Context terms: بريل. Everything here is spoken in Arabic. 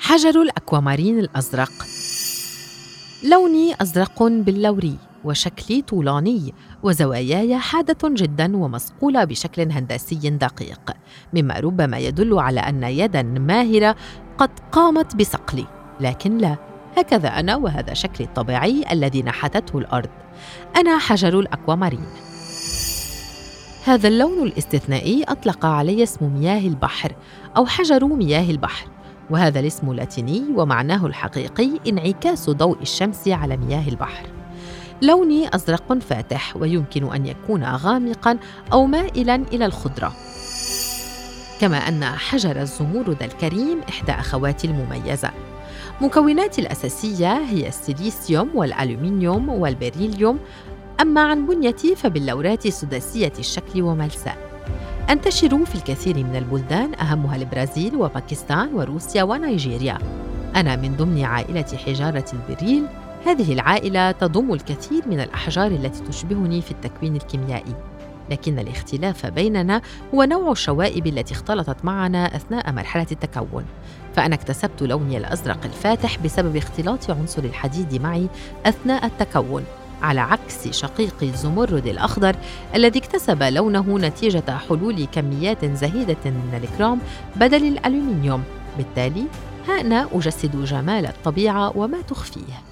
حجر الأكوامارين الأزرق. لوني أزرق باللوري، وشكلي طولاني، وزواياي حادة جداً ومصقولة بشكل هندسي دقيق، مما ربما يدل على أن يداً ماهرة قد قامت بصقلي، لكن لا، هكذا أنا وهذا شكلي الطبيعي الذي نحتته الأرض. أنا حجر الأكوامارين. هذا اللون الاستثنائي أطلق عليه اسم مياه البحر أو حجر مياه البحر، وهذا الاسم لاتيني ومعناه الحقيقي انعكاس ضوء الشمس على مياه البحر. لوني أزرق فاتح، ويمكن أن يكون غامقاً أو مائلاً إلى الخضرة. كما أن حجر الزمرد الكريم إحدى أخواتي المميزة. مكوناتي الأساسية هي السيليسيوم والألومنيوم والبريليوم. أما عن بنيتي فباللورات سداسية الشكل وملساء. أنتشر في الكثير من البلدان، أهمها البرازيل وباكستان وروسيا ونيجيريا. أنا من ضمن عائلة حجارة البريل. هذه العائلة تضم الكثير من الأحجار التي تشبهني في التكوين الكيميائي، لكن الاختلاف بيننا هو نوع الشوائب التي اختلطت معنا أثناء مرحلة التكون. فأنا اكتسبت لوني الأزرق الفاتح بسبب اختلاط عنصر الحديد معي أثناء التكون، على عكس شقيقي الزمرد الأخضر الذي اكتسب لونه نتيجة حلول كميات زهيدة من الكروم بدل الألومنيوم. بالتالي ها أنا أجسد جمال الطبيعة وما تخفيه.